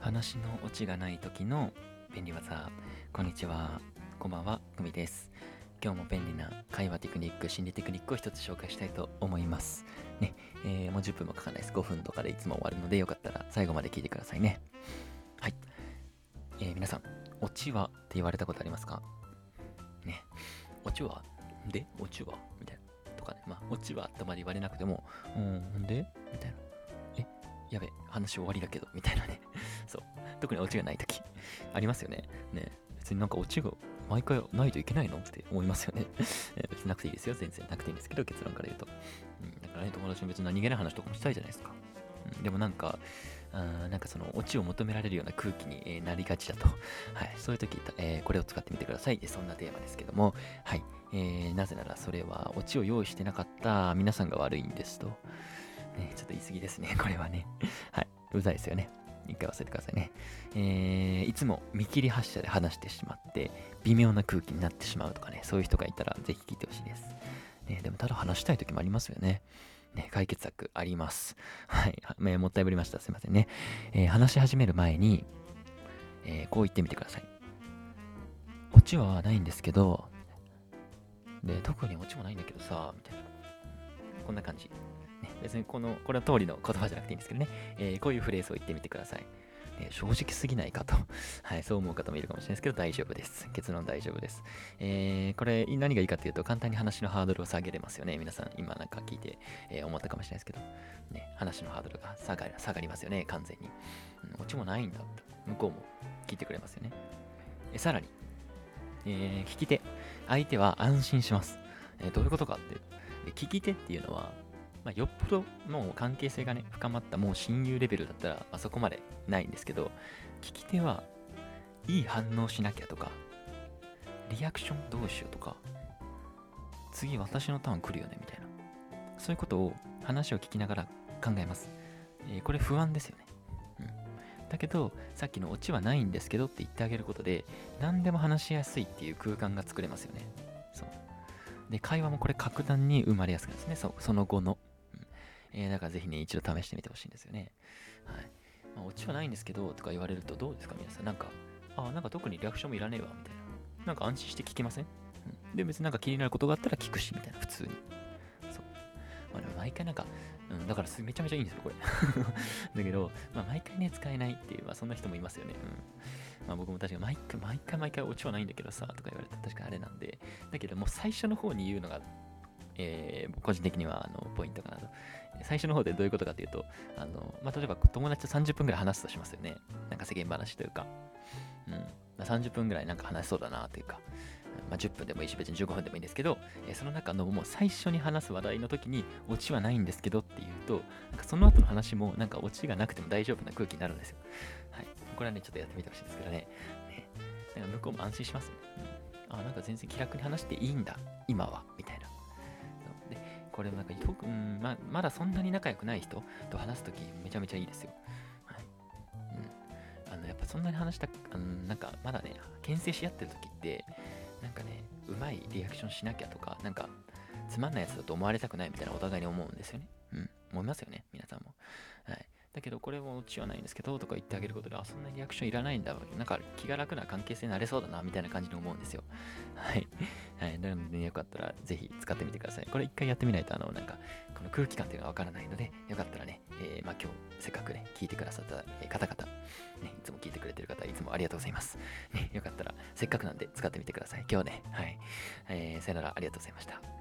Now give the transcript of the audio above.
話のオチがない時の便利技。こんにちは、こんばんは、くみです。今日も便利な会話テクニック、心理テクニックを一つ紹介したいと思いますね。もう10分もかからないです。5分とかでいつも終わるので、よかったら最後まで聞いてくださいね。はい、皆さん、オチはって言われたことありますかね。オチはで、オチはみたいなとかね、まあオチはとまで言われなくても、んでみたいな、やべ、話終わりだけどみたいなね。そう、特にオチがない時ありますよね。ね、別になんかオチが毎回ないといけないのって思いますよね。別になくていいですよ、全然なくていいんですけど、結論から言うと、だからね、友達も別に何気ない話とかもしたいじゃないですか。でもなんかそのオチを求められるような空気になりがちだと、はい、そういう時、これを使ってみてください。そんなテーマですけども、はい、なぜならそれはオチを用意してなかった皆さんが悪いんですと。ちょっと言い過ぎですね、これはね。はい、うざいですよね。一回忘れてくださいね。いつも見切り発車で話してしまって、微妙な空気になってしまうとかね、そういう人がいたらぜひ聞いてほしいです。でもただ話したい時もありますよね。解決策あります。はい、もったいぶりました。すいませんね。話し始める前に、こう言ってみてください。オチはないんですけど、で、特にオチもないんだけどさ、みたいな。こんな感じ。別にこれは通りの言葉じゃなくていいんですけどね、こういうフレーズを言ってみてください。正直すぎないかと、はい、そう思う方もいるかもしれないですけど、大丈夫です。結論大丈夫です。これ何がいいかというと、簡単に話のハードルを下げれますよね。皆さん今なんか聞いて、思ったかもしれないですけど、ね、話のハードルが下がりますよね、完全に。オチもないんだと。向こうも聞いてくれますよね。さらに、聞き手、相手は安心します。どういうことかって、聞き手っていうのは、まあ、よっぽどもう関係性がね、深まったもう親友レベルだったら、あそこまでないんですけど、聞き手はいい反応しなきゃとか、リアクションどうしようとか、次私のターン来るよねみたいな、そういうことを話を聞きながら考えます。これ不安ですよね。だけどさっきのオチはないんですけどって言ってあげることで、何でも話しやすいっていう空間が作れますよね。そうで、会話もこれ格段に生まれやすくなるんですね。その後の。だからぜひね、一度試してみてほしいんですよね。はい。まあ、オチはないんですけどとか言われると、どうですか皆さん。なんか、なんか特にリアクションもいらねえわみたいな。なんか安心して聞けません？で、別になんか気になることがあったら聞くしみたいな、普通に。そう。まあでも毎回なんか、だからめちゃめちゃいいんですよ、これ。だけど、まあ毎回ね、使えないっていう、まあそんな人もいますよね。まあ、僕も確か毎回オチはないんだけどさとか言われて、確かあれなんで、だけどもう最初の方に言うのが、個人的にはポイントかなと。最初の方でどういうことかというと、まあ、例えば友達と30分ぐらい話すとしますよね。なんか世間話というか、まあ、30分ぐらいなんか話しそうだなというか、まあ、10分でもいいし別に15分でもいいんですけど、その中のもう最初に話す話題の時にオチはないんですけどっていうと、なんかその後の話もなんかオチがなくても大丈夫な空気になるんですよ。はい、これはねちょっとやってみてほしいんですけどね。なんか向こうも安心しますよね。なんか全然気楽に話していいんだ今はみたいな。これもなんかまだそんなに仲良くない人と話すときめちゃめちゃいいですよ。はい、やっぱそんなに話したなんかまだね、牽制し合ってるときってなんかね、うまいリアクションしなきゃとか、なんかつまんないやつだと思われたくないみたいな、お互いに思うんですよね。思いますよね、皆さんも。はい。だけどこれもオチはないんですけどとか言ってあげることで、そんなリアクションいらないんだ、なんか気が楽な関係性になれそうだなみたいな感じに思うんですよ。はい。はい、なので、ね、よかったらぜひ使ってみてください。これ一回やってみないとなんかこの空気感っていうのがわからないので、よかったらね、まあ、今日せっかくね聞いてくださった方々、ね、いつも聞いてくれてる方いつもありがとうございます、ね、よかったらせっかくなんで使ってみてください。今日ね、はい、さよなら、ありがとうございました。